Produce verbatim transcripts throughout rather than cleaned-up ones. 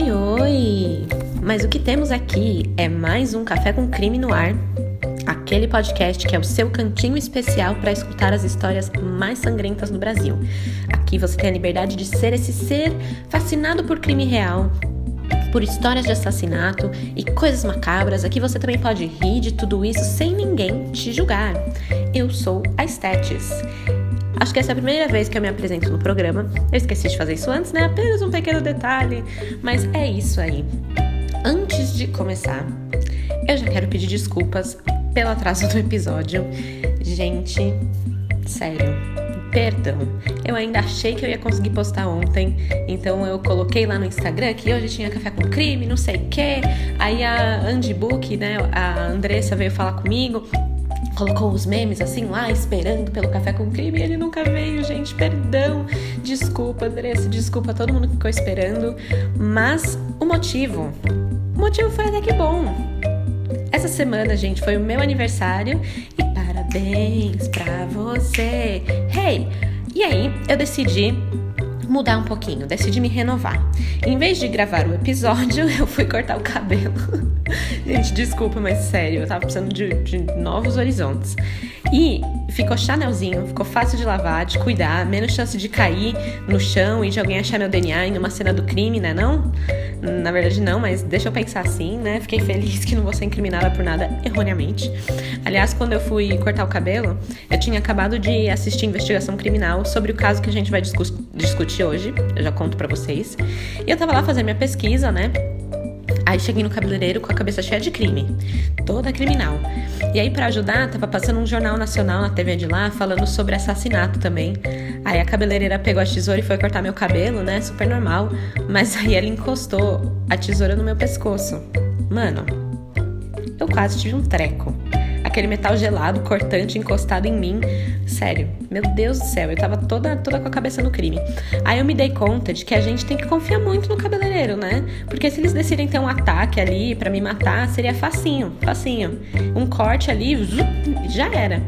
Oi, oi! Mas o que temos aqui é mais um Café com Crime no ar, aquele podcast que é o seu cantinho especial para escutar as histórias mais sangrentas do Brasil. Aqui você tem a liberdade de ser esse ser fascinado por crime real, por histórias de assassinato e coisas macabras. Aqui você também pode rir de tudo isso sem ninguém te julgar. Eu sou a Estetis. Acho que essa é a primeira vez que eu me apresento no programa. Eu esqueci de fazer isso antes, né? Apenas um pequeno detalhe, mas é isso aí. Antes de começar, eu já quero pedir desculpas pelo atraso do episódio. Gente, sério, perdão. Eu ainda achei que eu ia conseguir postar ontem, então eu coloquei lá no Instagram que hoje tinha Café com Crime, não sei o quê. Aí a Andi Book, né, a Andressa veio falar comigo, colocou os memes assim lá, esperando pelo Café com Crime, e ele nunca veio, gente, perdão, desculpa, Andressa, desculpa a todo mundo que ficou esperando, mas o motivo, o motivo foi até que bom. Essa semana, gente, foi o meu aniversário, e parabéns pra você! Hey! E aí, eu decidi mudar um pouquinho, decidi me renovar. Em vez de gravar o episódio, eu fui cortar o cabelo. Gente, desculpa, mas sério, eu tava precisando de, de novos horizontes. E ficou chanelzinho, ficou fácil de lavar, de cuidar, menos chance de cair no chão e de alguém achar meu D N A em uma cena do crime, né, não? Na verdade não, mas deixa eu pensar assim, né? Fiquei feliz que não vou ser incriminada por nada erroneamente. Aliás, quando eu fui cortar o cabelo, eu tinha acabado de assistir Investigação Criminal sobre o caso que a gente vai discu- discutir hoje. Eu já conto pra vocês. E eu tava lá fazendo minha pesquisa, né? Aí cheguei no cabeleireiro com a cabeça cheia de crime, toda criminal. E aí, pra ajudar, tava passando um jornal nacional na T V de lá, falando sobre assassinato também. Aí a cabeleireira pegou a tesoura e foi cortar meu cabelo, né? Super normal. Mas aí ela encostou a tesoura no meu pescoço. Mano, eu quase tive um treco. Aquele metal gelado, cortante, encostado em mim. Sério, meu Deus do céu, eu tava toda, toda com a cabeça no crime. Aí eu me dei conta de que a gente tem que confiar muito no cabeleireiro, né? Porque se eles decidirem ter um ataque ali pra me matar, seria facinho, facinho. Um corte ali, já era,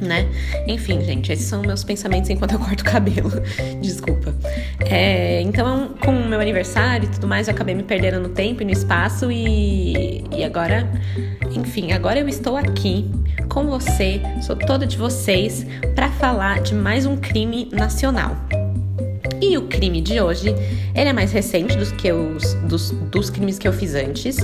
né? Enfim, gente, esses são meus pensamentos enquanto eu corto o cabelo. Desculpa. É, então, com o meu aniversário e tudo mais, eu acabei me perdendo no tempo e no espaço e, e agora... Enfim, agora eu estou aqui com você, sou toda de vocês, para falar de mais um crime nacional. E o crime de hoje, ele é mais recente dos, que eu, dos, dos crimes que eu fiz antes,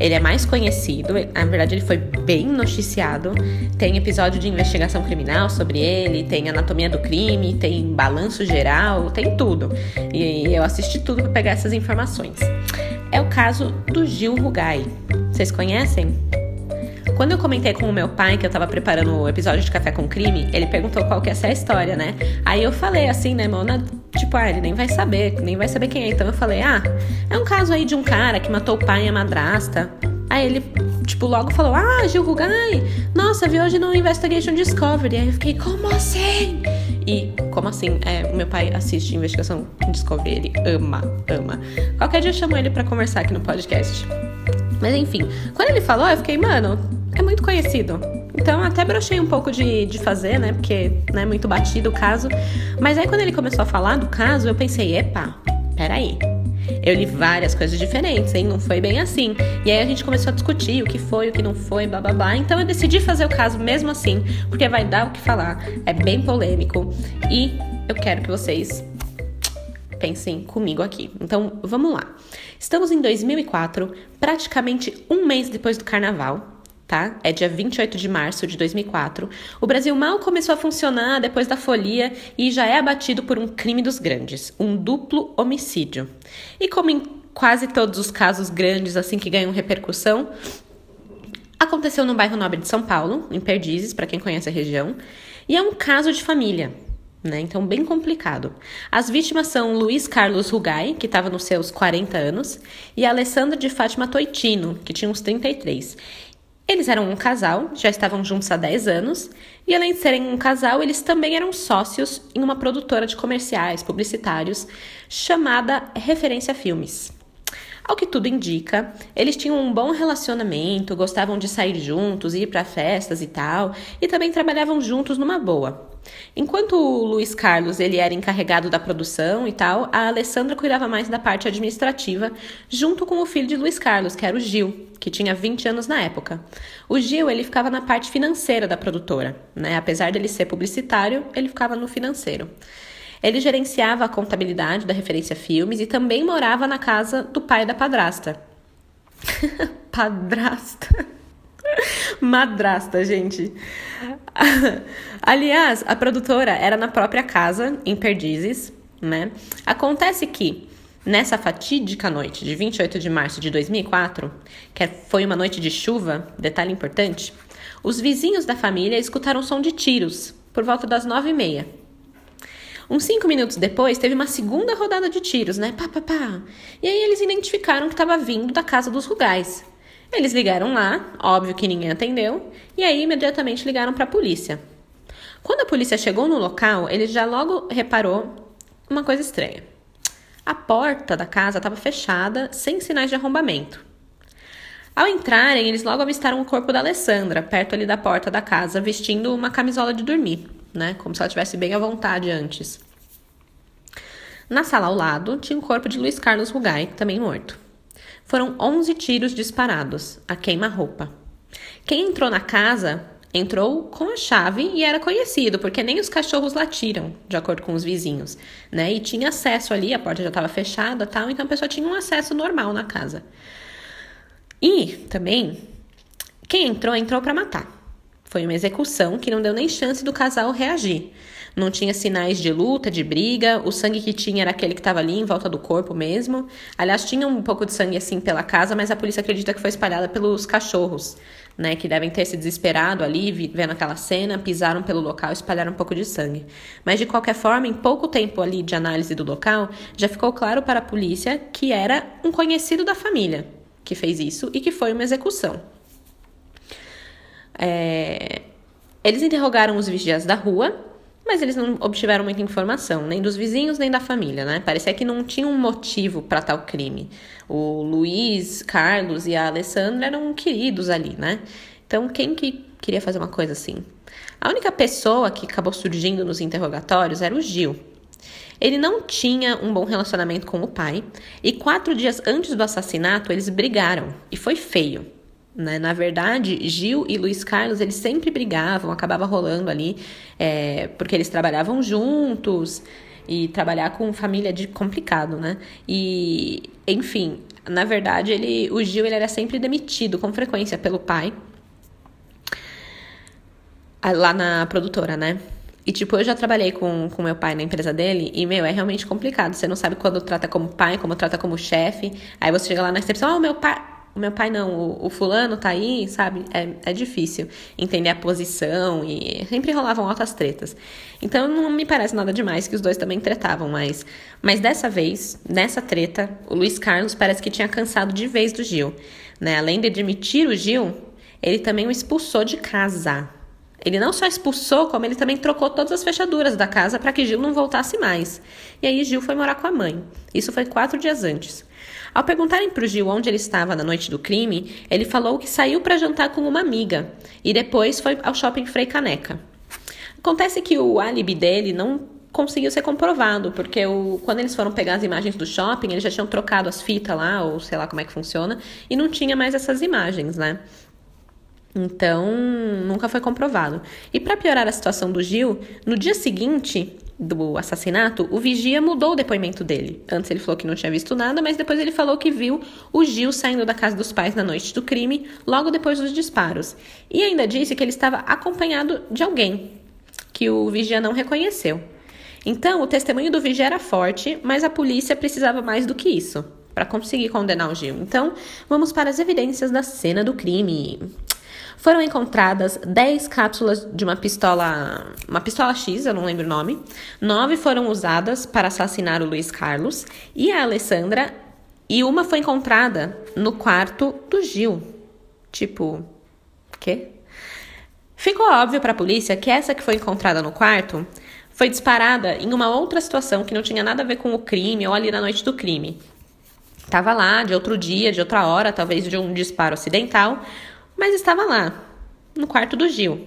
ele é mais conhecido, na verdade ele foi bem noticiado, tem episódio de Investigação Criminal sobre ele, tem Anatomia do Crime, tem Balanço Geral, tem tudo. E eu assisti tudo para pegar essas informações. É o caso do Gil Rugai, vocês conhecem? Quando eu comentei com o meu pai que eu tava preparando o episódio de Café com Crime, ele perguntou qual que é essa história, né? Aí eu falei assim, né, irmão, tipo, ah, ele nem vai saber, nem vai saber quem é. Então eu falei, ah, é um caso aí de um cara que matou o pai e a madrasta. Aí ele, tipo, logo falou, ah, Gil Rugai, nossa, vi hoje no Investigation Discovery. Aí eu fiquei, como assim? E, como assim, é, meu pai assiste Investigação Discovery, ele ama, ama. Qualquer dia eu chamo ele pra conversar aqui no podcast. Mas enfim, quando ele falou, eu fiquei, mano, é muito conhecido. Então até brochei um pouco de, de fazer, né? Porque não é muito batido o caso. Mas aí quando ele começou a falar do caso, eu pensei, epa, peraí. Eu li várias coisas diferentes, hein? Não foi bem assim. E aí a gente começou a discutir o que foi, o que não foi, blá blá blá. Então eu decidi fazer o caso mesmo assim, porque vai dar o que falar. É bem polêmico. E eu quero que vocês pensem comigo aqui. Então vamos lá. Estamos em dois mil e quatro, praticamente um mês depois do carnaval, tá? É dia vinte e oito de março de dois mil e quatro. O Brasil mal começou a funcionar depois da folia e já é abatido por um crime dos grandes, um duplo homicídio. E como em quase todos os casos grandes assim que ganham repercussão, aconteceu no bairro nobre de São Paulo, em Perdizes, para quem conhece a região, e é um caso de família, né? Então, bem complicado. As vítimas são Luiz Carlos Rugai, que estava nos seus quarenta anos, e Alessandra de Fátima Toitino, que tinha uns trinta e três. Eles eram um casal, já estavam juntos há dez anos, e além de serem um casal, eles também eram sócios em uma produtora de comerciais publicitários chamada Referência Filmes. Ao que tudo indica, eles tinham um bom relacionamento, gostavam de sair juntos, ir para festas e tal, e também trabalhavam juntos numa boa. Enquanto o Luiz Carlos ele era encarregado da produção e tal, a Alessandra cuidava mais da parte administrativa, junto com o filho de Luiz Carlos, que era o Gil, que tinha vinte anos na época. O Gil ele ficava na parte financeira da produtora, né? Apesar dele ser publicitário, ele ficava no financeiro. Ele gerenciava a contabilidade da Referência Filmes e também morava na casa do pai da padrasta. Padrasta... Madrasta, gente. Aliás, a produtora era na própria casa, em Perdizes, né? Acontece que, nessa fatídica noite de vinte e oito de março de dois mil e quatro, que foi uma noite de chuva, detalhe importante, os vizinhos da família escutaram o som de tiros, por volta das nove e meia. Uns cinco minutos depois, teve uma segunda rodada de tiros, né? Pá, pá, pá. E aí eles identificaram que estava vindo da casa dos Rugais. Eles ligaram lá, óbvio que ninguém atendeu, e aí imediatamente ligaram para a polícia. Quando a polícia chegou no local, ele já logo reparou uma coisa estranha. A porta da casa estava fechada, sem sinais de arrombamento. Ao entrarem, eles logo avistaram o corpo da Alessandra, perto ali da porta da casa, vestindo uma camisola de dormir, né? Como se ela estivesse bem à vontade antes. Na sala ao lado, tinha o corpo de Luiz Carlos Rugai, também morto. Foram onze tiros disparados, a queima-roupa. Quem entrou na casa, entrou com a chave e era conhecido, porque nem os cachorros latiram, de acordo com os vizinhos, né? E tinha acesso ali, a porta já estava fechada e tal, então a pessoa tinha um acesso normal na casa. E, também, quem entrou, entrou para matar. Foi uma execução que não deu nem chance do casal reagir. Não tinha sinais de luta, de briga, o sangue que tinha era aquele que estava ali em volta do corpo mesmo. Aliás, tinha um pouco de sangue assim pela casa, mas a polícia acredita que foi espalhada pelos cachorros, né? Que devem ter se desesperado ali, vendo aquela cena, pisaram pelo local e espalharam um pouco de sangue. Mas de qualquer forma, em pouco tempo ali de análise do local, já ficou claro para a polícia que era um conhecido da família que fez isso e que foi uma execução. É... Eles interrogaram os vigias da rua, mas eles não obtiveram muita informação, nem dos vizinhos, nem da família, né? Parecia que não tinha um motivo para tal crime. O Luiz, Carlos e a Alessandra eram queridos ali, né? Então, quem que queria fazer uma coisa assim? A única pessoa que acabou surgindo nos interrogatórios era o Gil. Ele não tinha um bom relacionamento com o pai, e quatro dias antes do assassinato, eles brigaram, e foi feio. Na verdade, Gil e Luiz Carlos, eles sempre brigavam, acabava rolando ali, é, porque eles trabalhavam juntos, e trabalhar com família é complicado, né? E, enfim, na verdade, ele, o Gil ele era sempre demitido, com frequência, pelo pai, lá na produtora, né? E, tipo, eu já trabalhei com, com meu pai na empresa dele e, meu, é realmente complicado. Você não sabe quando trata como pai, como trata como chefe. Aí você chega lá na recepção, ah, o meu pai... O meu pai não, o, o fulano tá aí, sabe? É, é difícil entender a posição e sempre rolavam altas tretas. Então não me parece nada demais que os dois também tretavam, mas, mas dessa vez, nessa treta, o Luiz Carlos parece que tinha cansado de vez do Gil, né? Além de demitir o Gil, ele também o expulsou de casa. Ele não só expulsou, como ele também trocou todas as fechaduras da casa para que Gil não voltasse mais. E aí Gil foi morar com a mãe. Isso foi quatro dias antes. Ao perguntarem para o Gil onde ele estava na noite do crime, ele falou que saiu para jantar com uma amiga e depois foi ao shopping Frei Caneca. Acontece que o álibi dele não conseguiu ser comprovado, porque o, quando eles foram pegar as imagens do shopping, eles já tinham trocado as fitas lá, ou sei lá como é que funciona, e não tinha mais essas imagens, né? Então, nunca foi comprovado. E para piorar a situação do Gil, no dia seguinte do assassinato, o vigia mudou o depoimento dele. Antes ele falou que não tinha visto nada, mas depois ele falou que viu o Gil saindo da casa dos pais na noite do crime, logo depois dos disparos. E ainda disse que ele estava acompanhado de alguém, que o vigia não reconheceu. Então, o testemunho do vigia era forte, mas a polícia precisava mais do que isso para conseguir condenar o Gil. Então, vamos para as evidências da cena do crime. Foram encontradas dez cápsulas de uma pistola, uma pistola X, eu não lembro o nome. Nove foram usadas para assassinar o Luiz Carlos e a Alessandra. E uma foi encontrada no quarto do Gil. Tipo, quê? Ficou óbvio para a polícia que essa que foi encontrada no quarto foi disparada em uma outra situação que não tinha nada a ver com o crime ou ali na noite do crime. Tava lá de outro dia, de outra hora, talvez de um disparo acidental. Mas estava lá, no quarto do Gil.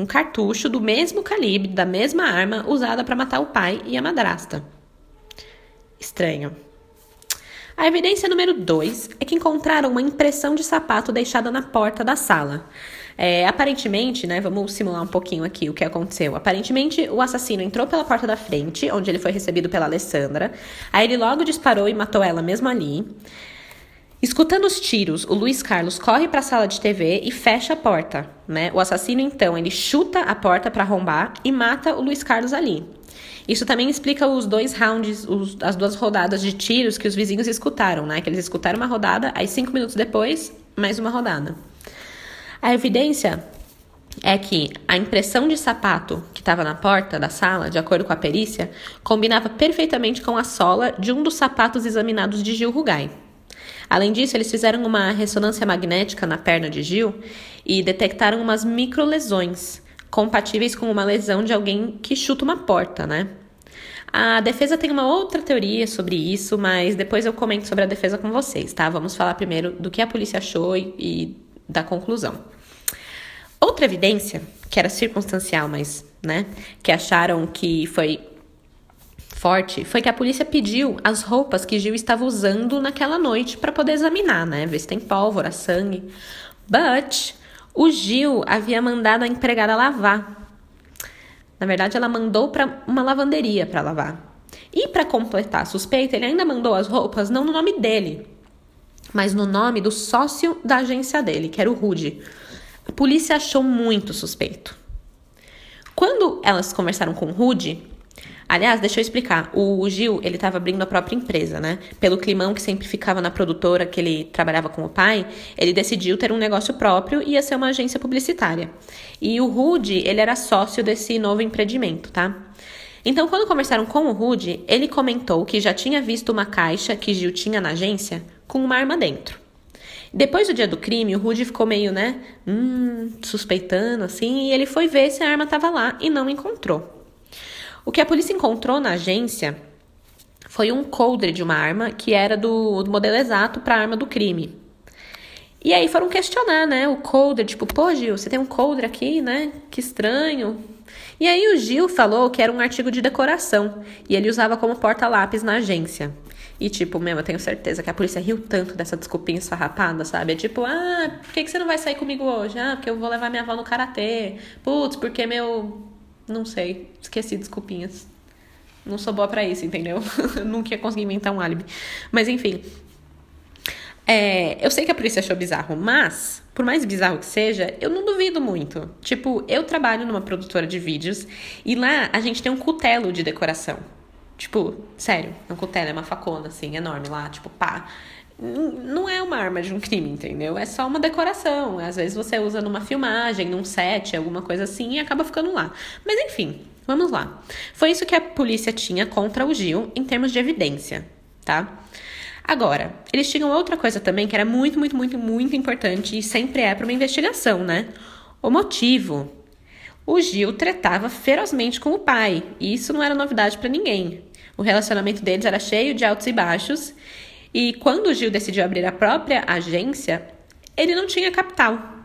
um cartucho do mesmo calibre, da mesma arma usada para matar o pai e a madrasta. Estranho. A evidência número dois é que encontraram uma impressão de sapato deixada na porta da sala. É, aparentemente, né, vamos simular um pouquinho aqui o que aconteceu. Aparentemente, o assassino entrou pela porta da frente, onde ele foi recebido pela Alessandra. Aí ele logo disparou e matou ela mesmo ali. Escutando os tiros, o Luiz Carlos corre para a sala de T V e fecha a porta, né? O assassino, então, ele chuta a porta para arrombar e mata o Luiz Carlos ali. Isso também explica os dois rounds, os, as duas rodadas de tiros que os vizinhos escutaram, né? Que eles escutaram uma rodada, aí cinco minutos depois, mais uma rodada. A evidência é que a impressão de sapato que estava na porta da sala, de acordo com a perícia, combinava perfeitamente com a sola de um dos sapatos examinados de Gil Rugai. Além disso, eles fizeram uma ressonância magnética na perna de Gil e detectaram umas microlesões compatíveis com uma lesão de alguém que chuta uma porta, né? A defesa tem uma outra teoria sobre isso, mas depois eu comento sobre a defesa com vocês, tá? Vamos falar primeiro do que a polícia achou e, e da conclusão. Outra evidência, que era circunstancial, mas, né, que acharam que foi forte, foi que a polícia pediu as roupas que Gil estava usando naquela noite para poder examinar, né? Ver se tem pólvora, sangue. But o Gil havia mandado a empregada lavar. Na verdade, ela mandou para uma lavanderia para lavar. E para completar a suspeita, ele ainda mandou as roupas não no nome dele, mas no nome do sócio da agência dele, que era o Rude. A polícia achou muito suspeito. Quando elas conversaram com o Rude... Aliás, deixa eu explicar, o Gil, ele estava abrindo a própria empresa, né? Pelo climão que sempre ficava na produtora que ele trabalhava com o pai, ele decidiu ter um negócio próprio e ia ser uma agência publicitária. E o Rude, ele era sócio desse novo empreendimento, tá? Então, quando conversaram com o Rude, ele comentou que já tinha visto uma caixa que Gil tinha na agência com uma arma dentro. Depois do dia do crime, o Rude ficou meio, né, hum, suspeitando, assim, e ele foi ver se a arma estava lá e não encontrou. O que a polícia encontrou na agência foi um coldre de uma arma que era do, do modelo exato para a arma do crime. E aí foram questionar, né, o coldre, tipo, pô, Gil, você tem um coldre aqui, né, que estranho. E aí o Gil falou que era um artigo de decoração e ele usava como porta-lápis na agência. E tipo, meu, eu tenho certeza que a polícia riu tanto dessa desculpinha esfarrapada, sabe? É tipo, ah, por que, que você não vai sair comigo hoje? Ah, porque eu vou levar minha avó no karatê. Putz, porque meu... Não sei, esqueci, desculpinhas. Não sou boa pra isso, entendeu? Nunca ia conseguir inventar um álibi. Mas enfim. É, eu sei que a polícia achou bizarro, mas, por mais bizarro que seja, eu não duvido muito. Tipo, eu trabalho numa produtora de vídeos e lá a gente tem um cutelo de decoração. Tipo, sério, um cutelo é uma facona, assim, enorme lá, tipo, pá. Não é uma arma de um crime, entendeu? É só uma decoração. Às vezes você usa numa filmagem, num set, alguma coisa assim, e acaba ficando lá. Mas enfim, vamos lá. Foi isso que a polícia tinha contra o Gil em termos de evidência, tá? Agora, eles tinham outra coisa também que era muito, muito, muito, muito importante e sempre é para uma investigação, né? O motivo. O Gil tretava ferozmente com o pai e isso não era novidade para ninguém. O relacionamento deles era cheio de altos e baixos. E quando o Gil decidiu abrir a própria agência, ele não tinha capital.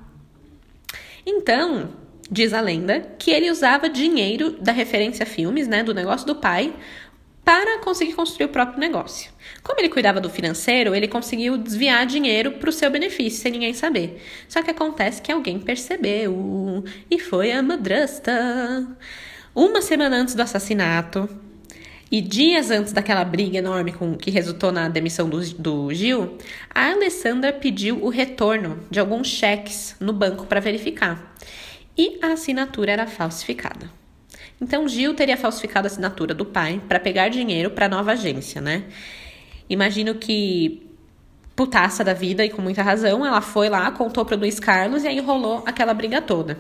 Então, diz a lenda, que ele usava dinheiro da Referência Filmes, né, do negócio do pai, para conseguir construir o próprio negócio. Como ele cuidava do financeiro, ele conseguiu desviar dinheiro para o seu benefício, sem ninguém saber. Só que acontece que alguém percebeu, e foi a madrasta. Uma semana antes do assassinato... E dias antes daquela briga enorme com, que resultou na demissão do, do Gil, a Alessandra pediu o retorno de alguns cheques no banco para verificar. E a assinatura era falsificada. Então, Gil teria falsificado a assinatura do pai para pegar dinheiro para a nova agência, né? Imagino que, putaça da vida e com muita razão, ela foi lá, contou para o Luiz Carlos e aí rolou aquela briga toda.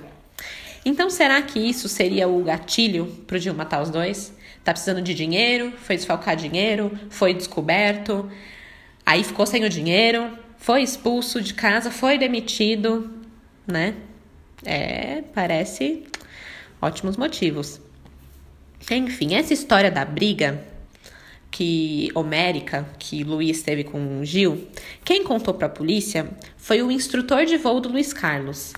Então, será que isso seria o gatilho para o Gil matar os dois? Tá precisando de dinheiro, foi desfalcar dinheiro, foi descoberto, aí ficou sem o dinheiro, foi expulso de casa, foi demitido, né? É, parece ótimos motivos. Enfim, essa história da briga que homérica, que Luiz teve com o Gil, quem contou pra polícia foi o instrutor de voo do Luiz Carlos,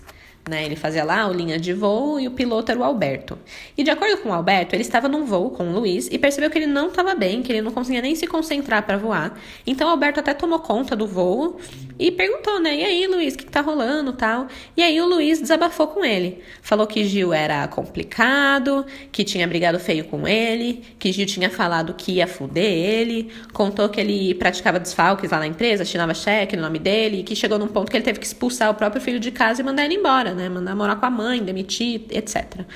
Né? Ele fazia lá o linha de voo e o piloto era o Alberto. E de acordo com o Alberto, ele estava num voo com o Luiz e percebeu que ele não estava bem, que ele não conseguia nem se concentrar para voar. Então o Alberto até tomou conta do voo e perguntou, né? E aí, Luiz, o que, que tá rolando e tal? E aí o Luiz desabafou com ele. Falou que Gil era complicado, que tinha brigado feio com ele, que Gil tinha falado que ia fuder ele. Contou que ele praticava desfalques lá na empresa, assinava cheque no nome dele e que chegou num ponto que ele teve que expulsar o próprio filho de casa e mandar ele embora, né? Mandar morar com a mãe, demitir, etcétera.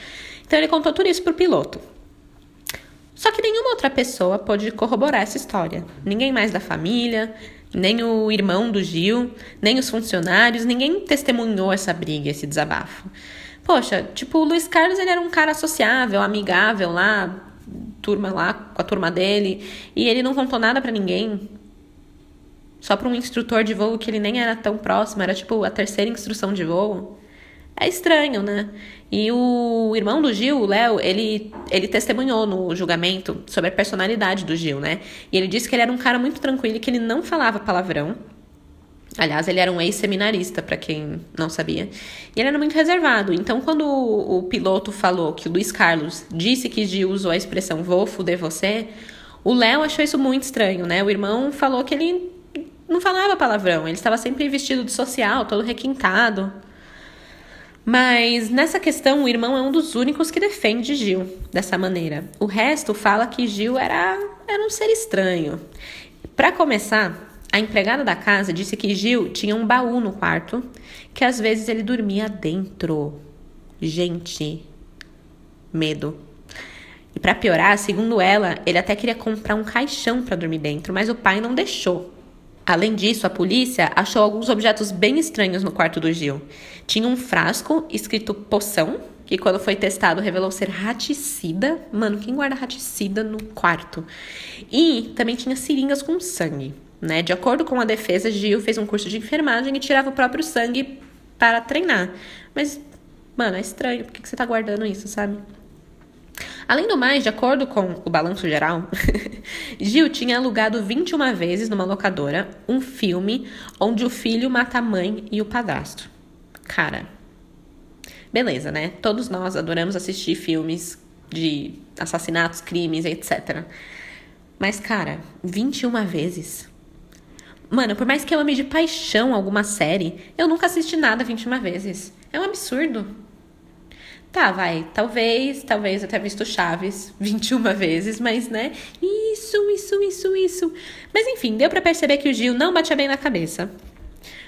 Então ele contou tudo isso pro piloto. Só que nenhuma outra pessoa pôde corroborar essa história. Ninguém mais da família, nem o irmão do Gil, nem os funcionários, ninguém testemunhou essa briga, esse desabafo. Poxa, tipo, o Luiz Carlos, ele era um cara sociável, amigável lá, turma lá, com a turma dele, e ele não contou nada pra ninguém. Só pra um instrutor de voo que ele nem era tão próximo, era tipo a terceira instrução de voo. É estranho, né? E o irmão do Gil, o Léo, ele, ele testemunhou no julgamento sobre a personalidade do Gil, né? E ele disse que ele era um cara muito tranquilo e que ele não falava palavrão. Aliás, ele era um ex-seminarista, pra quem não sabia. E ele era muito reservado. Então, quando o, o piloto falou que o Luiz Carlos disse que Gil usou a expressão "vou fuder você", o Léo achou isso muito estranho, né? O irmão falou que ele não falava palavrão. Ele estava sempre vestido de social, todo requintado. Mas nessa questão o irmão é um dos únicos que defende Gil dessa maneira. O resto fala que Gil era, era um ser estranho. Para começar, a empregada da casa disse que Gil tinha um baú no quarto, que às vezes ele dormia dentro. Gente, medo. E para piorar, segundo ela, ele até queria comprar um caixão para dormir dentro, mas o pai não deixou. Além disso, a polícia achou alguns objetos bem estranhos no quarto do Gil. Tinha um frasco escrito poção, que quando foi testado revelou ser raticida. Mano, quem guarda raticida no quarto? E também tinha seringas com sangue, né? De acordo com a defesa, Gil fez um curso de enfermagem e tirava o próprio sangue para treinar. Mas, mano, é estranho. Por que você tá guardando isso, sabe? Além do mais, de acordo com o Balanço Geral, Gil tinha alugado vinte e uma vezes numa locadora um filme onde o filho mata a mãe e o padrasto. Cara, beleza, né? Todos nós adoramos assistir filmes de assassinatos, crimes, etcétera. Mas, cara, vinte e uma vezes? Mano, por mais que eu ame de paixão alguma série, eu nunca assisti nada vinte e uma vezes. É um absurdo. Tá, vai, talvez, talvez eu tenha visto Chaves vinte e uma vezes, mas, né, isso, isso, isso, isso. Mas, enfim, deu pra perceber que o Gil não batia bem na cabeça.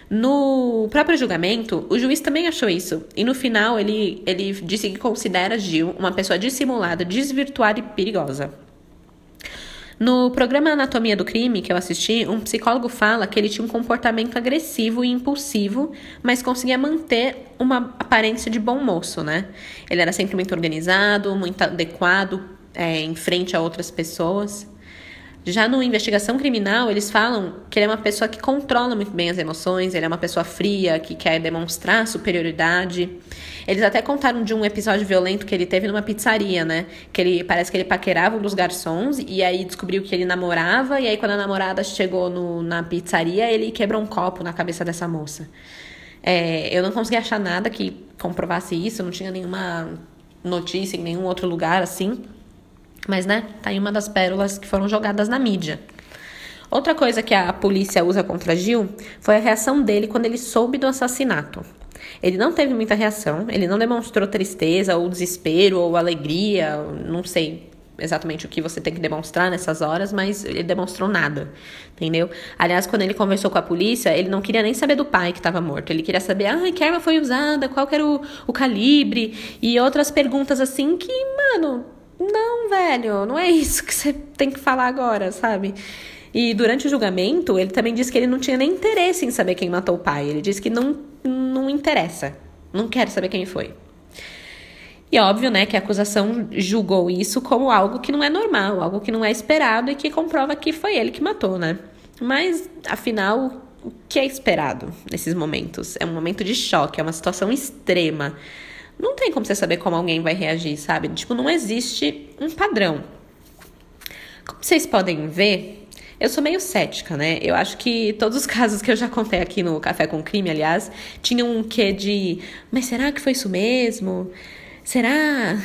No próprio julgamento, o juiz também achou isso. E no final, ele, ele disse que considera Gil uma pessoa dissimulada, desvirtuada e perigosa. No programa Anatomia do Crime, que eu assisti, um psicólogo fala que ele tinha um comportamento agressivo e impulsivo, mas conseguia manter uma aparência de bom moço, né? Ele era sempre muito organizado, muito adequado, é, em frente a outras pessoas. Já no Investigação Criminal, eles falam que ele é uma pessoa que controla muito bem as emoções, ele é uma pessoa fria, que quer demonstrar superioridade. Eles até contaram de um episódio violento que ele teve numa pizzaria, né? Que ele, parece que ele paquerava um dos garçons e aí descobriu que ele namorava, e aí quando a namorada chegou no, na pizzaria, ele quebrou um copo na cabeça dessa moça. É, eu não consegui achar nada que comprovasse isso, não tinha nenhuma notícia em nenhum outro lugar assim. Mas, né, tá aí uma das pérolas que foram jogadas na mídia. Outra coisa que a polícia usa contra Gil foi a reação dele quando ele soube do assassinato. Ele não teve muita reação, ele não demonstrou tristeza, ou desespero, ou alegria, não sei exatamente o que você tem que demonstrar nessas horas, mas ele demonstrou nada, entendeu? Aliás, quando ele conversou com a polícia, ele não queria nem saber do pai que estava morto, ele queria saber, ah, que arma foi usada, qual que era o, o calibre, e outras perguntas assim que, mano... Não, velho, não é isso que você tem que falar agora, sabe? E durante o julgamento, ele também disse que ele não tinha nem interesse em saber quem matou o pai. Ele disse que não, não interessa, não quer saber quem foi. E óbvio, né, que a acusação julgou isso como algo que não é normal, algo que não é esperado e que comprova que foi ele que matou, né? Mas, afinal, o que é esperado nesses momentos? É um momento de choque, é uma situação extrema. Não tem como você saber como alguém vai reagir, sabe? Tipo, não existe um padrão. Como vocês podem ver, Eu sou meio cética, né? Eu acho que todos os casos que eu já contei aqui no Café com Crime, aliás, tinham um quê de... Mas será que foi isso mesmo? Será?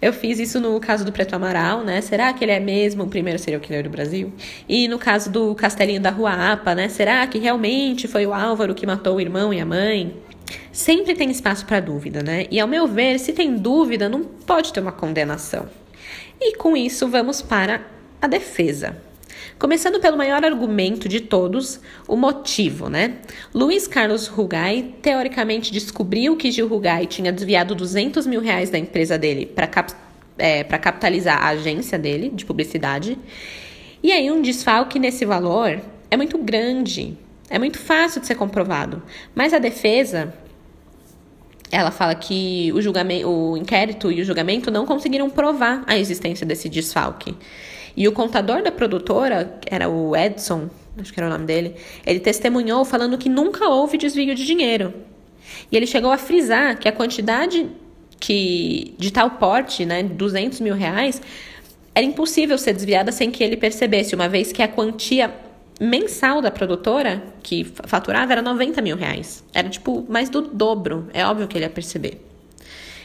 Eu fiz isso no caso do Preto Amaral, né? Será que ele é mesmo o primeiro serial killer do Brasil? E no caso do Castelinho da Rua Apa, né? Será que realmente foi o Álvaro que matou o irmão e a mãe? Sempre tem espaço para dúvida, né? E ao meu ver, se tem dúvida, não pode ter uma condenação. E com isso, vamos para a defesa. Começando pelo maior argumento de todos, o motivo, né? Luiz Carlos Rugai, teoricamente, descobriu que Gil Rugai tinha desviado duzentos mil reais da empresa dele para cap- é, para capitalizar a agência dele de publicidade. E aí um desfalque nesse valor é muito grande, é muito fácil de ser comprovado. Mas a defesa... Ela fala que o, julgamento, o inquérito e o julgamento não conseguiram provar a existência desse desfalque. E o contador da produtora, que era o Edson, acho que era o nome dele, ele testemunhou falando que nunca houve desvio de dinheiro. E ele chegou a frisar que a quantidade que, de tal porte, né, duzentos mil reais, era impossível ser desviada sem que ele percebesse, uma vez que a quantia mensal da produtora, que faturava, era noventa mil reais. Era, tipo, mais do dobro. É óbvio que ele ia perceber.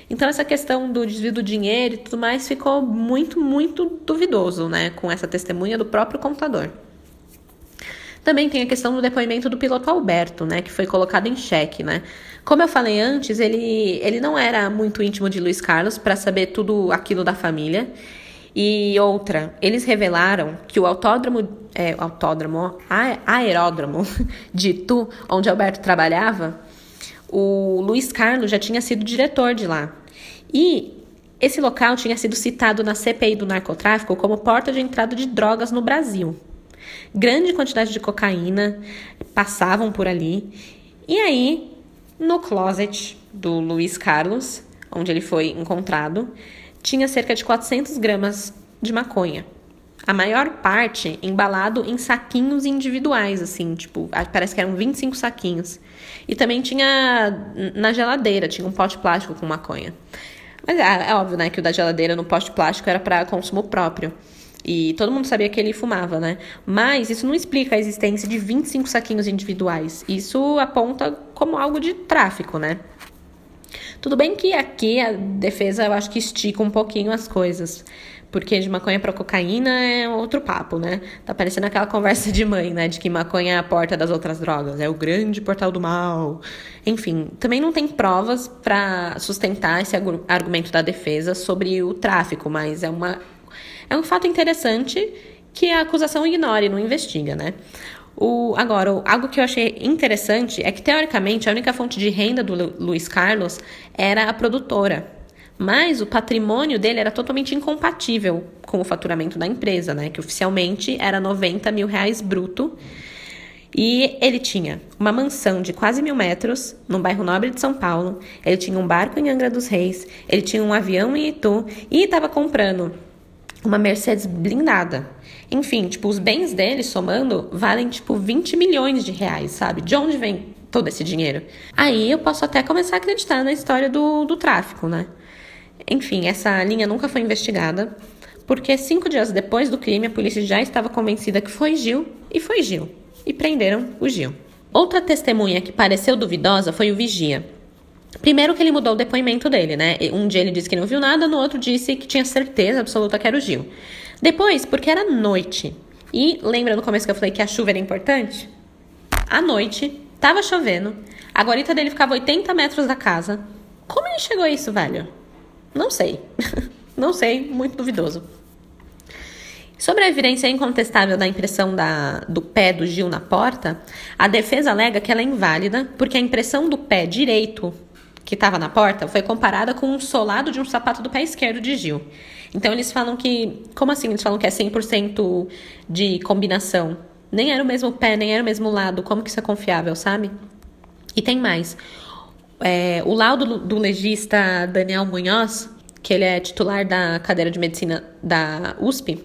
Então, essa questão do desvio do dinheiro e tudo mais ficou muito, muito duvidoso, né? Com essa testemunha do próprio contador. Também tem a questão do depoimento do piloto Alberto, né? Que foi colocado em xeque, né? Como eu falei antes, ele, ele não era muito íntimo de Luiz Carlos para saber tudo aquilo da família. E outra, eles revelaram que o autódromo, é, autódromo, aeródromo de Itu, onde Alberto trabalhava, o Luiz Carlos já tinha sido diretor de lá. E esse local tinha sido citado na C P I do narcotráfico como porta de entrada de drogas no Brasil. Grande quantidade de cocaína passavam por ali. E aí, no closet do Luiz Carlos, onde ele foi encontrado, tinha cerca de quatrocentos gramas de maconha. A maior parte embalado em saquinhos individuais, assim, tipo, parece que eram vinte e cinco saquinhos. E também tinha na geladeira, tinha um pote plástico com maconha. Mas é, é óbvio, né, que o da geladeira no pote plástico era para consumo próprio. E todo mundo sabia que ele fumava, né? Mas isso não explica a existência de vinte e cinco saquinhos individuais. Isso aponta como algo de tráfico, né? Tudo bem que aqui a defesa, eu acho que estica um pouquinho as coisas. Porque de maconha para cocaína é outro papo, né? Tá parecendo aquela conversa de mãe, né? De que maconha é a porta das outras drogas. É o grande portal do mal. Enfim, também não tem provas para sustentar esse argumento da defesa sobre o tráfico. Mas é, uma, é um fato interessante que a acusação ignora e não investiga, né? O, agora, algo que eu achei interessante é que, teoricamente, a única fonte de renda do Lu, Luiz Carlos era a produtora. Mas o patrimônio dele era totalmente incompatível com o faturamento da empresa, né? Que oficialmente era noventa mil reais bruto. E ele tinha uma mansão de quase mil metros, no bairro Nobre de São Paulo. Ele tinha um barco em Angra dos Reis. Ele tinha um avião em Itu. E estava comprando uma Mercedes blindada. Enfim, tipo, os bens dele, somando, valem, tipo, vinte milhões de reais, sabe? De onde vem todo esse dinheiro? Aí eu posso até começar a acreditar na história do, do tráfico, né? Enfim, essa linha nunca foi investigada, porque cinco dias depois do crime, a polícia já estava convencida que foi Gil, e foi Gil. E prenderam o Gil. Outra testemunha que pareceu duvidosa foi o vigia. Primeiro que ele mudou o depoimento dele, né? Um dia ele disse que não viu nada, no outro disse que tinha certeza absoluta que era o Gil. Depois, porque era noite. E lembra no começo que eu falei que a chuva era importante? À noite, tava chovendo, a guarita dele ficava oitenta metros da casa. Como ele chegou a isso, velho? Não sei. Não sei, muito duvidoso. Sobre a evidência incontestável da impressão da, do pé do Gil na porta, a defesa alega que ela é inválida porque a impressão do pé direito que estava na porta foi comparada com um solado de um sapato do pé esquerdo de Gil. Então eles falam que... Como assim eles falam que é cem por cento de combinação? Nem era o mesmo pé, nem era o mesmo lado. Como que isso é confiável, sabe? E tem mais. É, o laudo do legista Daniel Munhoz, que ele é titular da cadeira de medicina da U S P...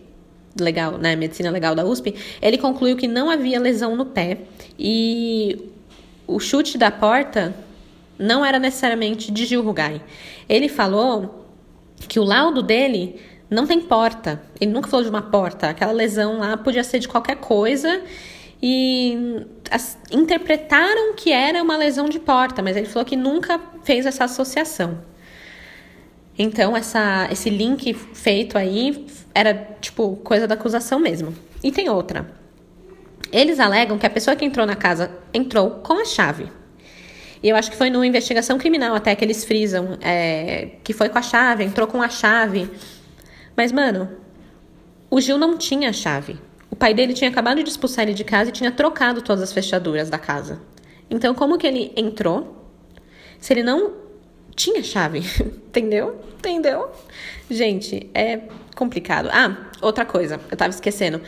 legal, né? Medicina legal da U S P, ele concluiu que não havia lesão no pé e o chute da porta não era necessariamente de Gil Rugai. Ele falou que o laudo dele não tem porta. Ele nunca falou de uma porta. Aquela lesão lá podia ser de qualquer coisa. E as, interpretaram que era uma lesão de porta, mas ele falou que nunca fez essa associação. Então, essa, esse link feito aí era, tipo, coisa da acusação mesmo. E tem outra. Eles alegam que a pessoa que entrou na casa entrou com a chave. E eu acho que foi no Investigação Criminal até que eles frisam é, que foi com a chave, entrou com a chave. Mas, mano, o Gil não tinha chave. O pai dele tinha acabado de expulsar ele de casa e tinha trocado todas as fechaduras da casa. Então, como que ele entrou se ele não tinha chave? Entendeu? Entendeu? Gente, é complicado. Ah, outra coisa, eu tava esquecendo.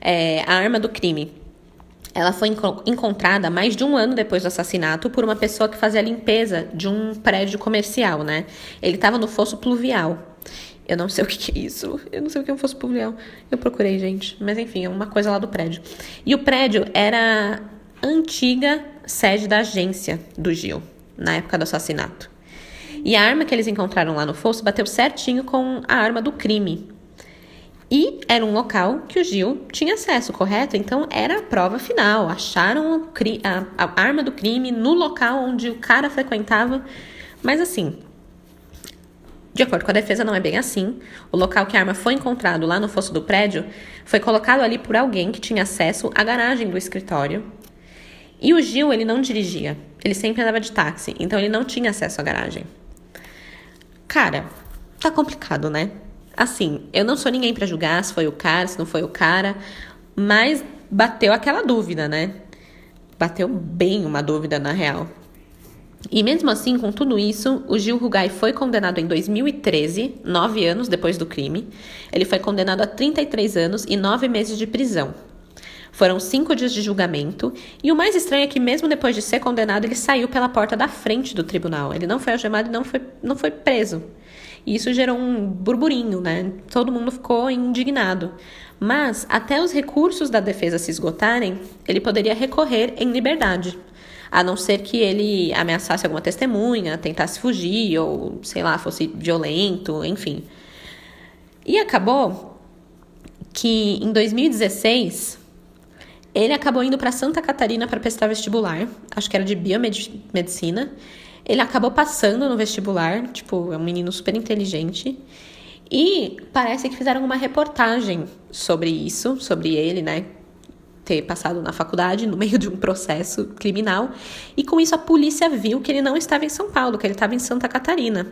É, a arma do crime. Ela foi encontrada mais de um ano depois do assassinato por uma pessoa que fazia a limpeza de um prédio comercial, né? Ele estava no fosso pluvial. Eu não sei o que, que é isso. Eu não sei o que é um fosso pluvial. Eu procurei, gente. Mas, enfim, é uma coisa lá do prédio. E o prédio era a antiga sede da agência do Gil, na época do assassinato. E a arma que eles encontraram lá no fosso bateu certinho com a arma do crime. E era um local que o Gil tinha acesso, correto? Então, era a prova final. Acharam o cri- a, a arma do crime no local onde o cara frequentava. Mas, assim, de acordo com a defesa, não é bem assim. O local que a arma foi encontrado lá no fosso do prédio foi colocado ali por alguém que tinha acesso à garagem do escritório. E o Gil, ele não dirigia. Ele sempre andava de táxi. Então, ele não tinha acesso à garagem. Cara, tá complicado, né? Assim, eu não sou ninguém pra julgar se foi o cara, se não foi o cara, mas bateu aquela dúvida, né? Bateu bem uma dúvida, na real. E mesmo assim, com tudo isso, o Gil Rugai foi condenado em dois mil e treze, nove anos depois do crime. Ele foi condenado a trinta e três anos e nove meses de prisão. Foram cinco dias de julgamento. E o mais estranho é que mesmo depois de ser condenado, ele saiu pela porta da frente do tribunal. Ele não foi algemado e não foi, não foi preso. E isso gerou um burburinho, né? Todo mundo ficou indignado. Mas, até os recursos da defesa se esgotarem, ele poderia recorrer em liberdade. A não ser que ele ameaçasse alguma testemunha, tentasse fugir, ou, sei lá, fosse violento, enfim. E acabou que, em dois mil e dezesseis, ele acabou indo para Santa Catarina para prestar vestibular. Acho que era de biomedicina. Ele acabou passando no vestibular, tipo, é um menino super inteligente. E parece que fizeram uma reportagem sobre isso, sobre ele, né, ter passado na faculdade no meio de um processo criminal. E com isso a polícia viu que ele não estava em São Paulo, que ele estava em Santa Catarina.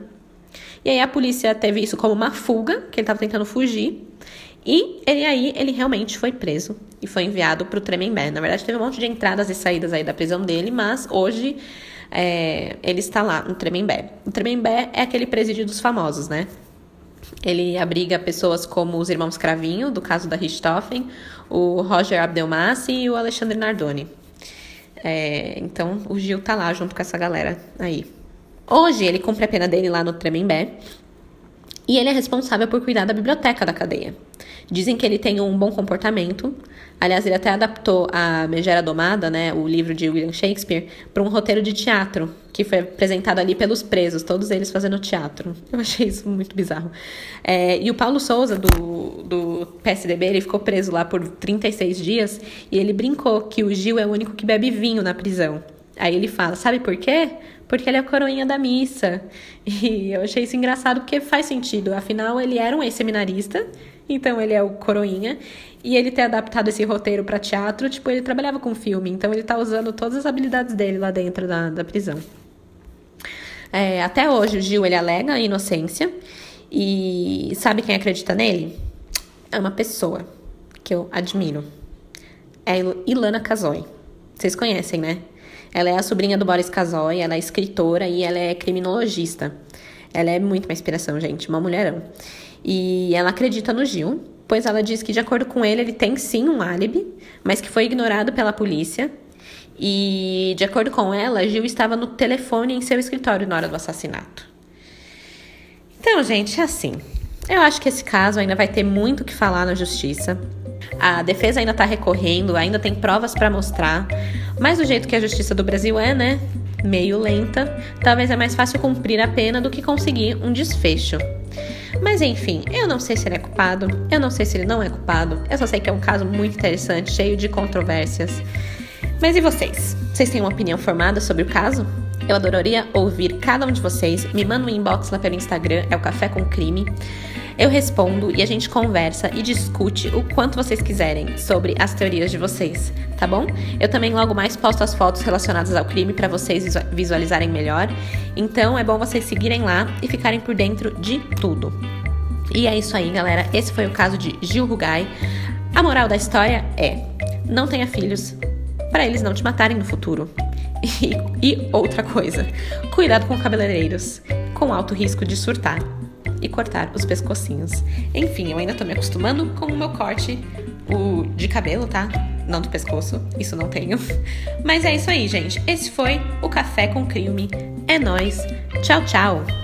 E aí a polícia teve isso como uma fuga, que ele estava tentando fugir. E ele, aí ele realmente foi preso e foi enviado para o Tremembé. Na verdade, teve um monte de entradas e saídas aí da prisão dele, mas hoje... É, ele está lá no Tremembé. O Tremembé é aquele presídio dos famosos, né? Ele abriga pessoas como os Irmãos Cravinho, do caso da Richthofen, o Roger Abdelmassi e o Alexandre Nardone. É, então, o Gil tá lá junto com essa galera aí. Hoje, ele cumpre a pena dele lá no Tremembé. E ele é responsável por cuidar da biblioteca da cadeia. Dizem que ele tem um bom comportamento. Aliás, ele até adaptou a Megera Domada, né, o livro de William Shakespeare, para um roteiro de teatro, que foi apresentado ali pelos presos, todos eles fazendo teatro. Eu achei isso muito bizarro. É, e o Paulo Souza, do, do P S D B, ele ficou preso lá por trinta e seis dias, e ele brincou que o Gil é o único que bebe vinho na prisão. Aí ele fala, sabe por quê? Porque ele é a coroinha da missa. E eu achei isso engraçado porque faz sentido. Afinal, ele era um ex-seminarista, então ele é o coroinha. E ele ter adaptado esse roteiro para teatro, tipo, ele trabalhava com filme. Então ele tá usando todas as habilidades dele lá dentro da, da prisão. É, até hoje, o Gil, ele alega a inocência. E sabe quem acredita nele? É uma pessoa que eu admiro. É Ilana Casoy. Vocês conhecem, né? Ela é a sobrinha do Boris Casoy, ela é escritora e ela é criminologista. Ela é muito uma inspiração, gente, uma mulherão. E ela acredita no Gil, pois ela diz que, de acordo com ele, ele tem sim um álibi, mas que foi ignorado pela polícia. E, de acordo com ela, Gil estava no telefone em seu escritório na hora do assassinato. Então, gente, é assim. Eu acho que esse caso ainda vai ter muito o que falar na justiça. A defesa ainda está recorrendo, ainda tem provas para mostrar. Mas o jeito que a justiça do Brasil é, né? Meio lenta. Talvez é mais fácil cumprir a pena do que conseguir um desfecho. Mas enfim, eu não sei se ele é culpado, eu não sei se ele não é culpado, eu só sei que é um caso muito interessante, cheio de controvérsias. Mas e vocês? Vocês têm uma opinião formada sobre o caso? Eu adoraria ouvir cada um de vocês. Me manda um inbox lá pelo Instagram, é o Café com Crime. Eu respondo e a gente conversa e discute o quanto vocês quiserem sobre as teorias de vocês, tá bom? Eu também logo mais posto as fotos relacionadas ao crime para vocês visualizarem melhor. Então é bom vocês seguirem lá e ficarem por dentro de tudo. E é isso aí, galera. Esse foi o caso de Gil Rugai. A moral da história é: não tenha filhos para eles não te matarem no futuro. E, e outra coisa, cuidado com cabeleireiros, com alto risco de surtar e cortar os pescocinhos. Enfim, eu ainda tô me acostumando com o meu corte o de cabelo, tá? Não do pescoço, isso não tenho. Mas é isso aí, gente. Esse foi o Café com Crime. É nóis. Tchau, tchau.